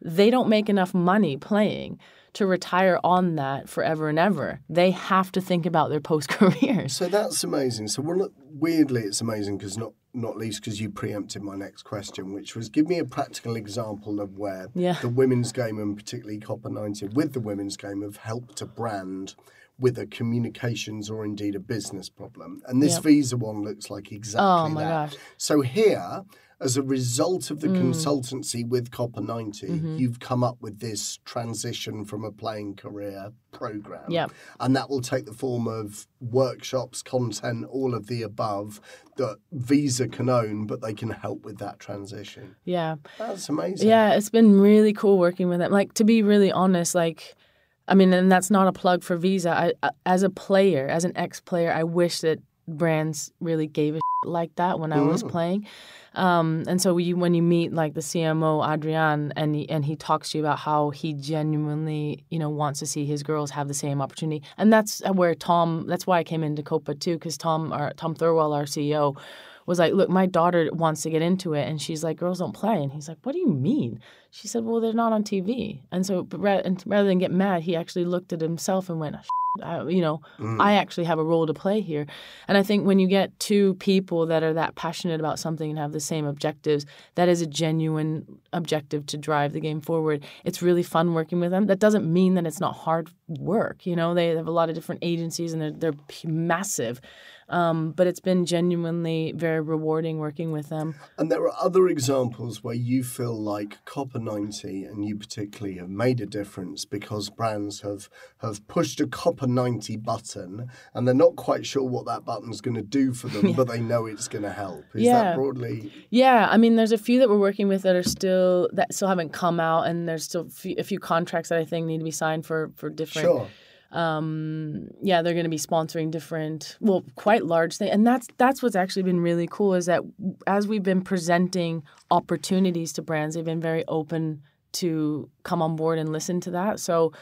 They don't make enough money playing to retire on that forever and ever. They have to think about their post-career. So that's amazing. So we're not, weirdly, it's amazing because not, not least because you preempted my next question, which was give me a practical example of where yeah. the women's game and particularly Copa ninety with the women's game have helped to brand with a communications or indeed a business problem. And this yep. Visa one looks like exactly oh, my that. Gosh. So here, as a result of the mm. consultancy with Copa ninety, mm-hmm. you've come up with this transition from a playing career program. Yep. And that will take the form of workshops, content, all of the above that Visa can own, but they can help with that transition. Yeah. That's amazing. Yeah, it's been really cool working with them. Like, to be really honest, like... I mean, and that's not a plug for Visa. I, as a player, as an ex-player, I wish that brands really gave a shit like that when I was mm. playing. Um, and so we, when you meet like the C M O, Adrian, and he, and he talks to you about how he genuinely, you know, wants to see his girls have the same opportunity. And that's where Tom, that's why I came into Copa too, because Tom, our, Tom Thirlwall, our C E O, was like, look, my daughter wants to get into it. And she's like, girls don't play. And he's like, what do you mean? She said, well, they're not on T V. And so and rather than get mad, he actually looked at himself and went, I, you know, mm. I actually have a role to play here. And I think when you get two people that are that passionate about something and have the same objectives, that is a genuine objective to drive the game forward. It's really fun working with them. That doesn't mean that it's not hard work. You know, they have a lot of different agencies and they're, they're massive. Um, but it's been genuinely very rewarding working with them. And there are other examples where you feel like Copa ninety and you particularly have made a difference because brands have, have pushed a Copa ninety button and they're not quite sure what that button's going to do for them, yeah. but they know it's going to help. Is yeah. that broadly? Yeah. I mean, there's a few that we're working with that are still, that still haven't come out, and there's still few, a few contracts that I think need to be signed for, for different... Sure. Um, yeah, they're going to be sponsoring different, well, quite large things. And that's that's what's actually been really cool is that as we've been presenting opportunities to brands, they've been very open to come on board and listen to that. So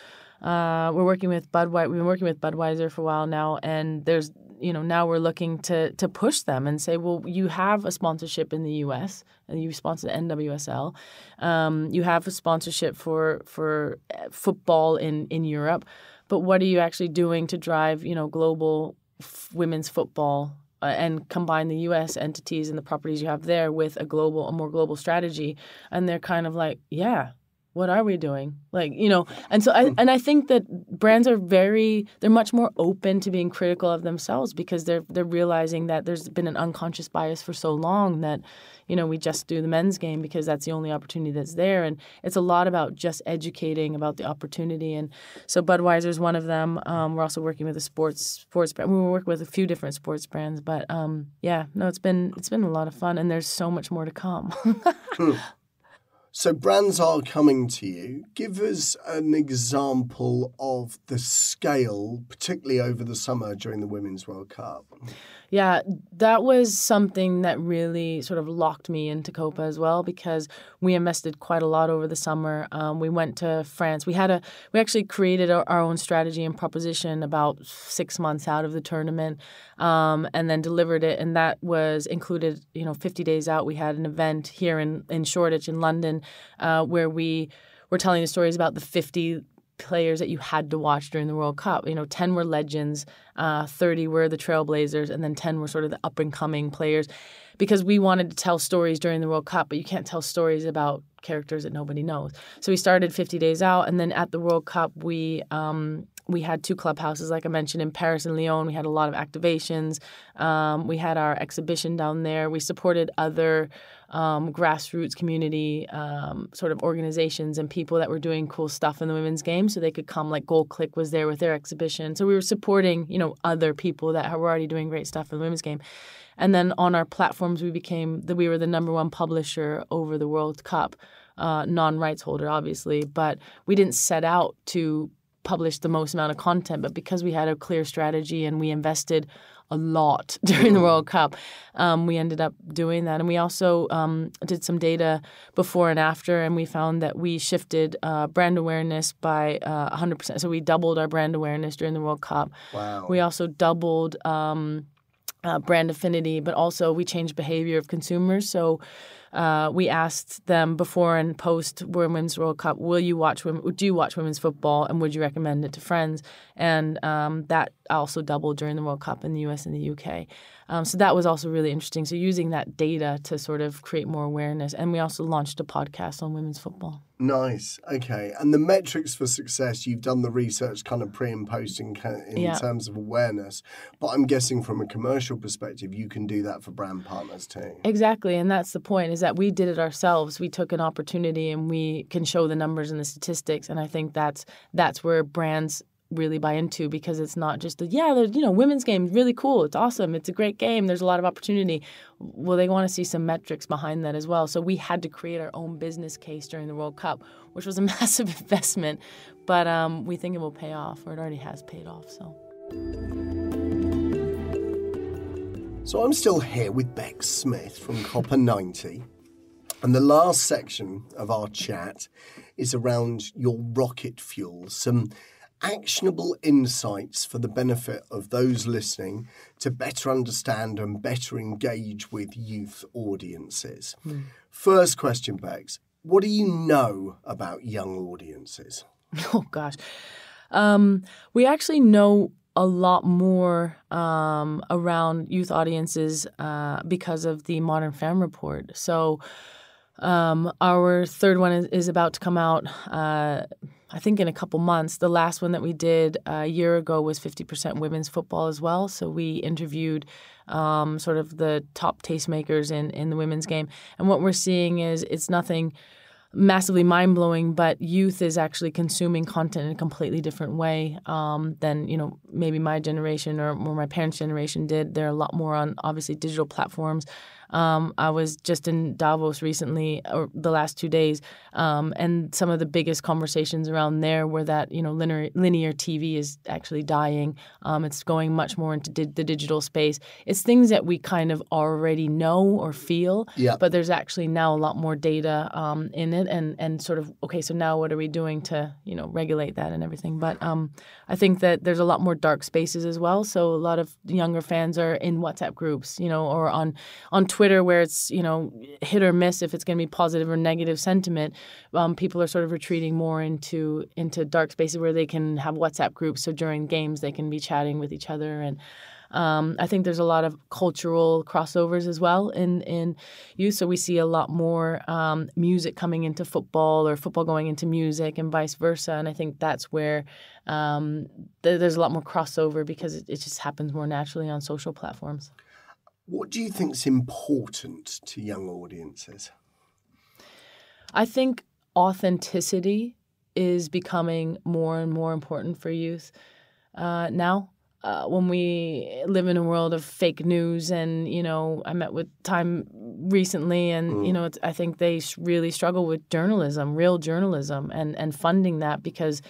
uh, we're working with Budweiser. We've been working with Budweiser for a while now, and there's, you know, now we're looking to to push them and say, well, you have a sponsorship in the U S and you sponsor the N W S L. Um, you have a sponsorship for for football in in Europe. But what are you actually doing to drive, you know, global f- women's football uh, and combine the U S entities and the properties you have there with a global, a more global strategy? And they're kind of like, yeah, what are we doing? Like, you know, and so I and I think that brands are very, they're much more open to being critical of themselves because they're they're realizing that there's been an unconscious bias for so long that, you know, we just do the men's game because that's the only opportunity that's there. And it's a lot about just educating about the opportunity. And so Budweiser is one of them. Um, we're also working with a sports sports brand. We work with a few different sports brands, but um, yeah, no, it's been it's been a lot of fun, and there's so much more to come. mm. So brands are coming to you. Give us an example of the scale, particularly over the summer during the Women's World Cup. Yeah, that was something that really sort of locked me into Copa as well, because we invested quite a lot over the summer. Um, we went to France. We had a we actually created our, our own strategy and proposition about six months out of the tournament, um, and then delivered it. And that was included, you know, fifty days out. We had an event here in, in Shoreditch in London. Uh, where we were telling the stories about the fifty players that you had to watch during the World Cup. You know, ten were legends, uh, thirty were the trailblazers, and then ten were sort of the up-and-coming players. Because we wanted to tell stories during the World Cup, but you can't tell stories about characters that nobody knows. So we started fifty days out, and then at the World Cup, we... Um, We had two clubhouses, like I mentioned, in Paris and Lyon. We had a lot of activations. Um, we had our exhibition down there. We supported other um, grassroots community um, sort of organizations and people that were doing cool stuff in the women's game, so they could come. Like Goal Click was there with their exhibition. So we were supporting, you know, other people that were already doing great stuff in the women's game. And then on our platforms, we became the, we were the number one publisher over the World Cup, uh, non-rights holder, obviously. But we didn't set out to published the most amount of content, but because we had a clear strategy and we invested a lot during the World Cup, um, we ended up doing that. And we also um, did some data before and after, and we found that we shifted uh, brand awareness by uh, one hundred percent. So we doubled our brand awareness during the World Cup. Wow. We also doubled um, uh, brand affinity, but also we change behavior of consumers. So uh, we asked them before and post Women's World Cup, will you watch women, do you watch women's football, and would you recommend it to friends? And um, that also doubled during the World Cup in the U S and the U K. Um, so that was also really interesting. So using that data to sort of create more awareness. And we also launched a podcast on women's football. Nice. Okay. And the metrics for success, you've done the research kind of pre and post in, in yeah. terms of awareness. But I'm guessing from a commercial perspective, you can do that for brand partners too. Exactly. And that's the point, is that we did it ourselves. We took an opportunity and we can show the numbers and the statistics. And I think that's that's where brands really buy into, because it's not just the, yeah, you know, women's game, really cool, it's awesome, it's a great game, there's a lot of opportunity. Well, they want to see some metrics behind that as well. So we had to create our own business case during the World Cup, which was a massive investment, but um, we think it will pay off, or it already has paid off. So. So I'm still here with Bex Smith from Copa ninety. And the last section of our chat is around your rocket fuel, some actionable insights for the benefit of those listening to better understand and better engage with youth audiences. Mm. First question, Bex, what do you know about young audiences? Oh, gosh. Um, we actually know a lot more um, around youth audiences uh, because of the Modern Fan Report. So um, our third one is, is about to come out uh I think in a couple months. The last one that we did a year ago was fifty percent women's football as well. So we interviewed um, sort of the top tastemakers in, in the women's game. And what we're seeing is it's nothing massively mind-blowing, but youth is actually consuming content in a completely different way um, than, you know, maybe my generation or more my parents' generation did. They're a lot more on, obviously, digital platforms. Um, I was just in Davos recently, or the last two days, um, and some of the biggest conversations around there were that, you know, linear, linear T V is actually dying. Um, it's going much more into di- the digital space. It's things that we kind of already know or feel, yeah. but there's actually now a lot more data um, in it and, and sort of, okay, so now what are we doing to, you know, regulate that and everything? But um, I think that there's a lot more dark spaces as well. So a lot of younger fans are in WhatsApp groups, you know, or on, on Twitter. Twitter, where it's, you know, hit or miss if it's going to be positive or negative sentiment. Um, people are sort of retreating more into into dark spaces where they can have WhatsApp groups. So during games, they can be chatting with each other. And um, I think there's a lot of cultural crossovers as well in, in youth. So we see a lot more um, music coming into football, or football going into music, and vice versa. And I think that's where um, th- there's a lot more crossover, because it, it just happens more naturally on social platforms. What do you think is important to young audiences? I think authenticity is becoming more and more important for youth uh, now. Uh, when we live in a world of fake news, and, you know, I met with Time recently, and, mm. you know, it's, I think they really struggle with journalism, real journalism, and, and funding that, because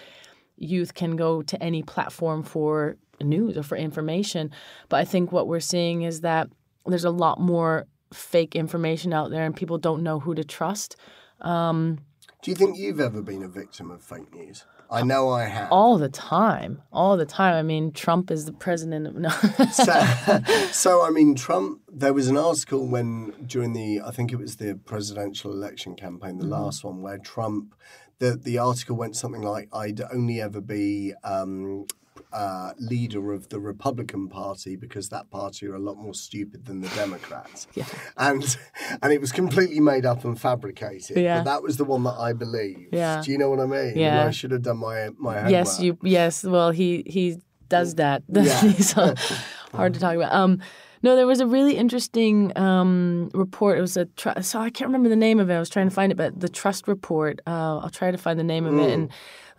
youth can go to any platform for news or for information. But I think what we're seeing is that there's a lot more fake information out there, and people don't know who to trust. Um, Do you think you've ever been a victim of fake news? I know I have. All the time. All the time. I mean, Trump is the president of... No. so, so, I mean, Trump, there was an article when, during the, I think it was the presidential election campaign, the mm-hmm. last one, where Trump, the, the article went something like, I'd only ever be... Um, Uh, leader of the Republican Party, because that party are a lot more stupid than the Democrats. yeah. And and it was completely made up and fabricated. Yeah. But that was the one that I believed. Yeah. Do you know what I mean? Yeah. And I should have done my my homework. Yes, you yes, well he he does that. Yeah. So hard to talk about. Um No, there was a really interesting um, report. It was a tr- so I can't remember the name of it. I was trying to find it, but the Trust Report. Uh, I'll try to find the name of mm. it and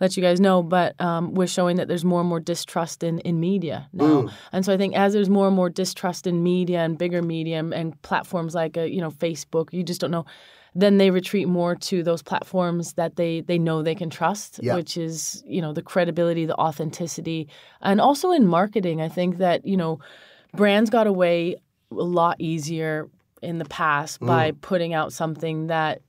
let you guys know. But um, we're showing that there's more and more distrust in, in media now, mm. and so I think as there's more and more distrust in media and bigger media and, and platforms like a, you know, Facebook, you just don't know. Then they retreat more to those platforms that they, they know they can trust, yeah. which is, you know, the credibility, the authenticity, and also in marketing. I think that, you know, brands got away a lot easier in the past by mm. putting out something that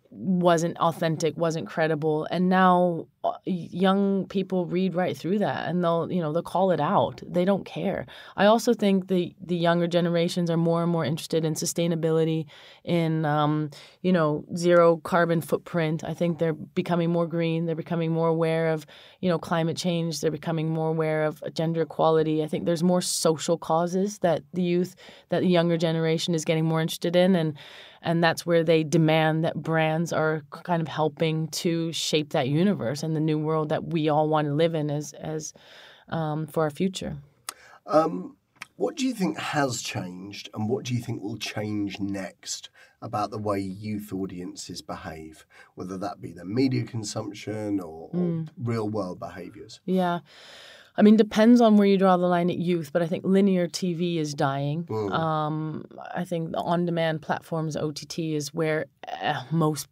wasn't authentic, wasn't credible. And now young people read right through that, and they'll, you know, they'll call it out. They don't care. I also think the the younger generations are more and more interested in sustainability, in um, you know, zero carbon footprint. I think they're becoming more green. They're becoming more aware of, you know, climate change. They're becoming more aware of gender equality. I think there's more social causes that the youth, that the younger generation is getting more interested in, and and that's where they demand that brands are kind of helping to shape that universe and the new world that we all want to live in as as um, for our future. Um, what do you think has changed, and what do you think will change next about the way youth audiences behave, whether that be their media consumption or, or mm. real world behaviors? Yeah. I mean, depends on where you draw the line at youth, but I think linear T V is dying. Mm. Um, I think the on-demand platforms, O T T, is where uh, most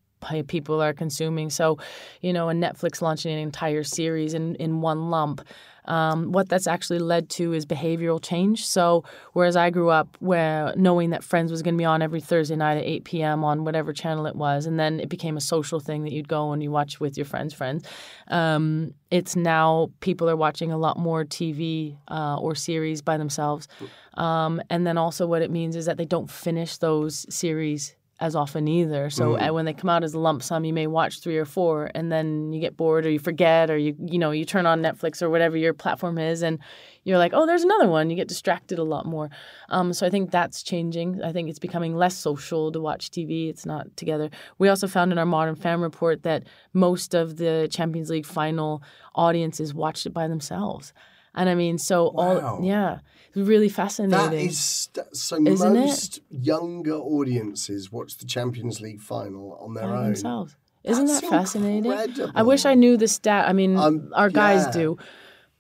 people are consuming. So, you know, and Netflix launching an entire series in, in one lump. Um, what that's actually led to is behavioral change. So whereas I grew up where knowing that Friends was going to be on every Thursday night at eight p.m. on whatever channel it was, and then it became a social thing that you'd go and you watch with your friends' friends, um, it's now people are watching a lot more T V uh, or series by themselves. Um, and then also what it means is that they don't finish those series as often either. So mm-hmm. when they come out as a lump sum, you may watch three or four, and then you get bored, or you forget, or you you know you turn on Netflix or whatever your platform is, and you're like, oh, there's another one. You get distracted a lot more. Um, so I think that's changing. I think it's becoming less social to watch T V. It's not together. We also found in our Modern Fan Report that most of the Champions League final audiences watched it by themselves. And I mean, so wow. all, yeah, really fascinating. That is, so Isn't most it? younger audiences watch the Champions League final on their By own. Themselves. Isn't That's that fascinating? Incredible. I wish I knew the stat. I mean, um, our guys yeah. do.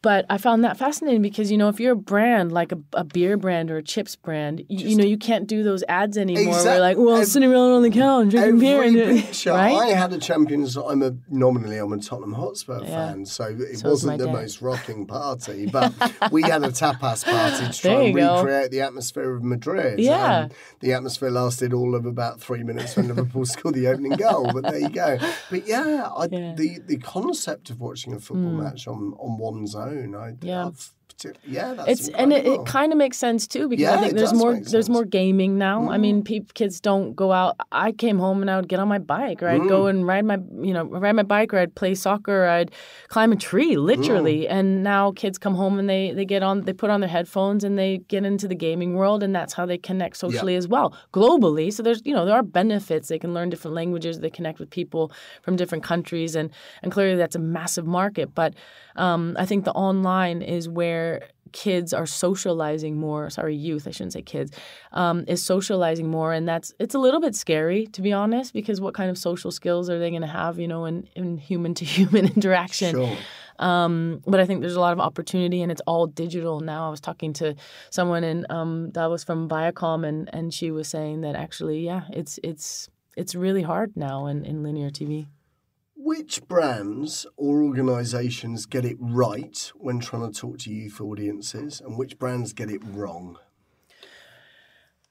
But I found that fascinating because, you know, if you're a brand, like a, a beer brand or a chips brand, you, you know, you can't do those ads anymore. Exactly. We're like, well, every, sitting around on the couch drinking beer. And picture, right? I had a Champions, I'm a, nominally I'm a Tottenham Hotspur yeah. fan, so it so wasn't was the dad. most rocking party, but we had a tapas party to try and recreate go. the atmosphere of Madrid. Yeah. Um, the atmosphere lasted all of about three minutes when Liverpool scored the opening goal, but there you go. But yeah, I, yeah. the the concept of watching a football mm. match on, on one's own, I, yeah, yeah, that's it's incredible. And it, it kind of makes sense too, because yeah, I think there's more there's more gaming now. Mm. I mean, pe- kids don't go out. I came home and I would get on my bike, or I'd mm. go and ride my you know ride my bike, or I'd play soccer, or I'd climb a tree, literally. Mm. And now kids come home and they they get on they put on their headphones and they get into the gaming world, and that's how they connect socially yeah. as well, globally. So there's you know there are benefits. They can learn different languages. They connect with people from different countries, and and clearly that's a massive market. But um, I think the online is where kids are socializing more. Sorry, youth. I shouldn't say kids. Um, is socializing more, and that's it's a little bit scary, to be honest, because what kind of social skills are they going to have, you know, in in human to human interaction? Sure. Um, but I think there's a lot of opportunity, and it's all digital now. I was talking to someone in um, Davos from Viacom, and and she was saying that actually, yeah, it's it's it's really hard now in, in linear T V. Which brands or organisations get it right when trying to talk to youth audiences, and which brands get it wrong?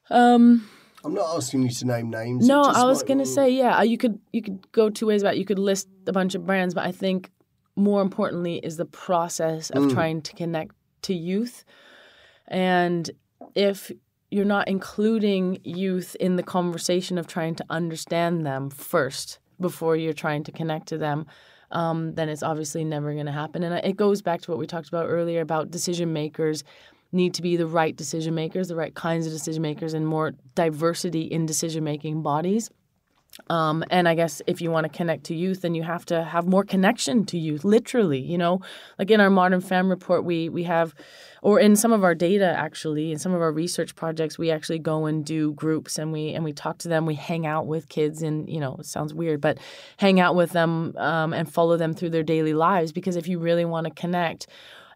Um, I'm not asking you to name names. No, I was going to say, yeah, you could you could go two ways about it. You could list a bunch of brands, but I think more importantly is the process of mm. trying to connect to youth. And if you're not including youth in the conversation of trying to understand them first, before you're trying to connect to them, um, then it's obviously never going to happen. And it goes back to what we talked about earlier about decision makers need to be the right decision makers, the right kinds of decision makers, and more diversity in decision-making bodies. Um, and I guess if you want to connect to youth, then you have to have more connection to youth, literally, you know, like in our Modern Fan Report, we we have, or in some of our data, actually, in some of our research projects, we actually go and do groups and we and we talk to them. We hang out with kids and, you know, it sounds weird, but hang out with them um, and follow them through their daily lives, because if you really want to connect.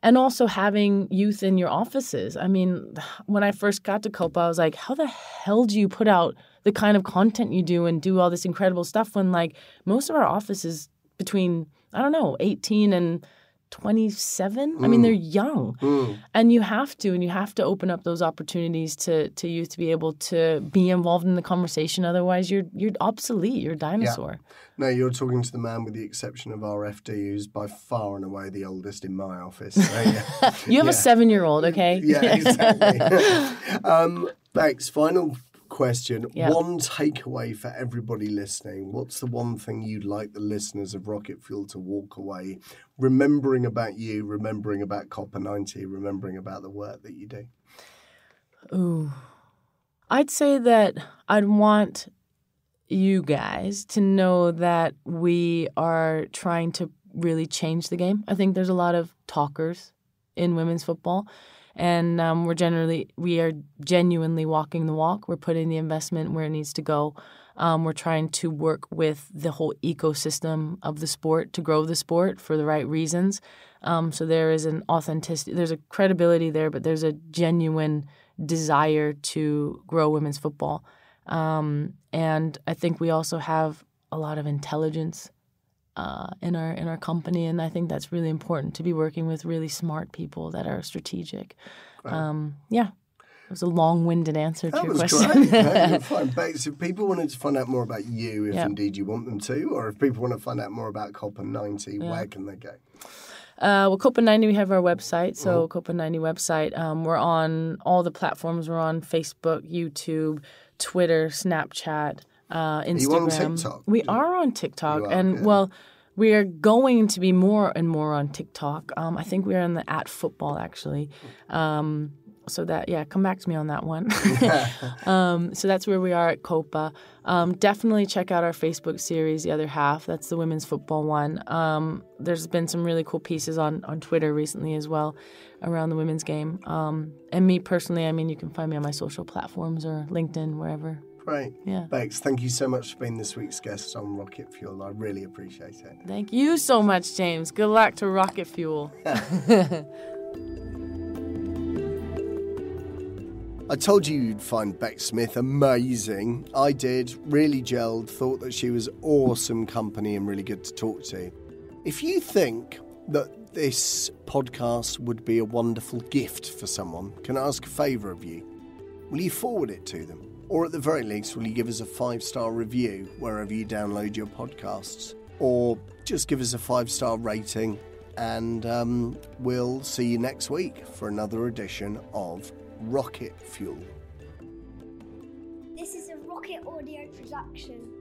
And also having youth in your offices. I mean, when I first got to Copa, I was like, how the hell do you put out the kind of content you do and do all this incredible stuff when, like, most of our offices between, I don't know, eighteen and twenty-seven. Mm. I mean, they're young. Mm. And you have to, and you have to open up those opportunities to, to youth to be able to be involved in the conversation. Otherwise, you're you're obsolete. You're a dinosaur. Yeah. No, you're talking to the man with the exception of our F D, who's by far and away the oldest in my office. So, yeah. You have yeah. a seven-year-old, okay? Yeah, exactly. um, Bex, final question. Yep. One takeaway for everybody listening. What's the one thing you'd like the listeners of Rocket Fuel to walk away remembering about you, remembering about Copa ninety, remembering about the work that you do? Ooh. I'd say that I'd want you guys to know that we are trying to really change the game. I think there's a lot of talkers in women's football. And um, we're generally, we are genuinely walking the walk. We're putting the investment where it needs to go. Um, we're trying to work with the whole ecosystem of the sport to grow the sport for the right reasons. Um, so there is an authenticity, there's a credibility there, but there's a genuine desire to grow women's football. Um, and I think we also have a lot of intelligence Uh, in our in our company, and I think that's really important to be working with really smart people that are strategic. Right. Um, yeah, it was a long-winded answer that to your was question. Great. No, fine. But if people wanted to find out more about you, if yep. indeed you want them to, or if people want to find out more about Copa ninety, yeah. where can they go? Uh, well, Copa ninety, we have our website, so mm-hmm. Copa ninety website. Um, we're on all the platforms. We're on Facebook, YouTube, Twitter, Snapchat. Uh, Instagram. Are you on TikTok? We are on TikTok, are, and yeah. well, we are going to be more and more on TikTok. Um, I think we are in the at football actually, um, so that yeah, come back to me on that one. um, so that's where we are at Copa. Um, definitely check out our Facebook series, The Other Half. That's the women's football one. Um, there's been some really cool pieces on on Twitter recently as well around the women's game. Um, and me personally, I mean, you can find me on my social platforms or LinkedIn, wherever. Great. Yeah. Bex, thank you so much for being this week's guest on Rocket Fuel. I really appreciate it. Thank you so much, James. Good luck to Rocket Fuel. Yeah. I told you you'd find Bex Smith amazing. I did. Really gelled. Thought that she was awesome company and really good to talk to. If you think that this podcast would be a wonderful gift for someone, can I ask a favour of you? Will you forward it to them? Or at the very least, will you give us a five-star review wherever you download your podcasts? Or just give us a five-star rating, and um, we'll see you next week for another edition of Rocket Fuel. This is a Rocket Audio production.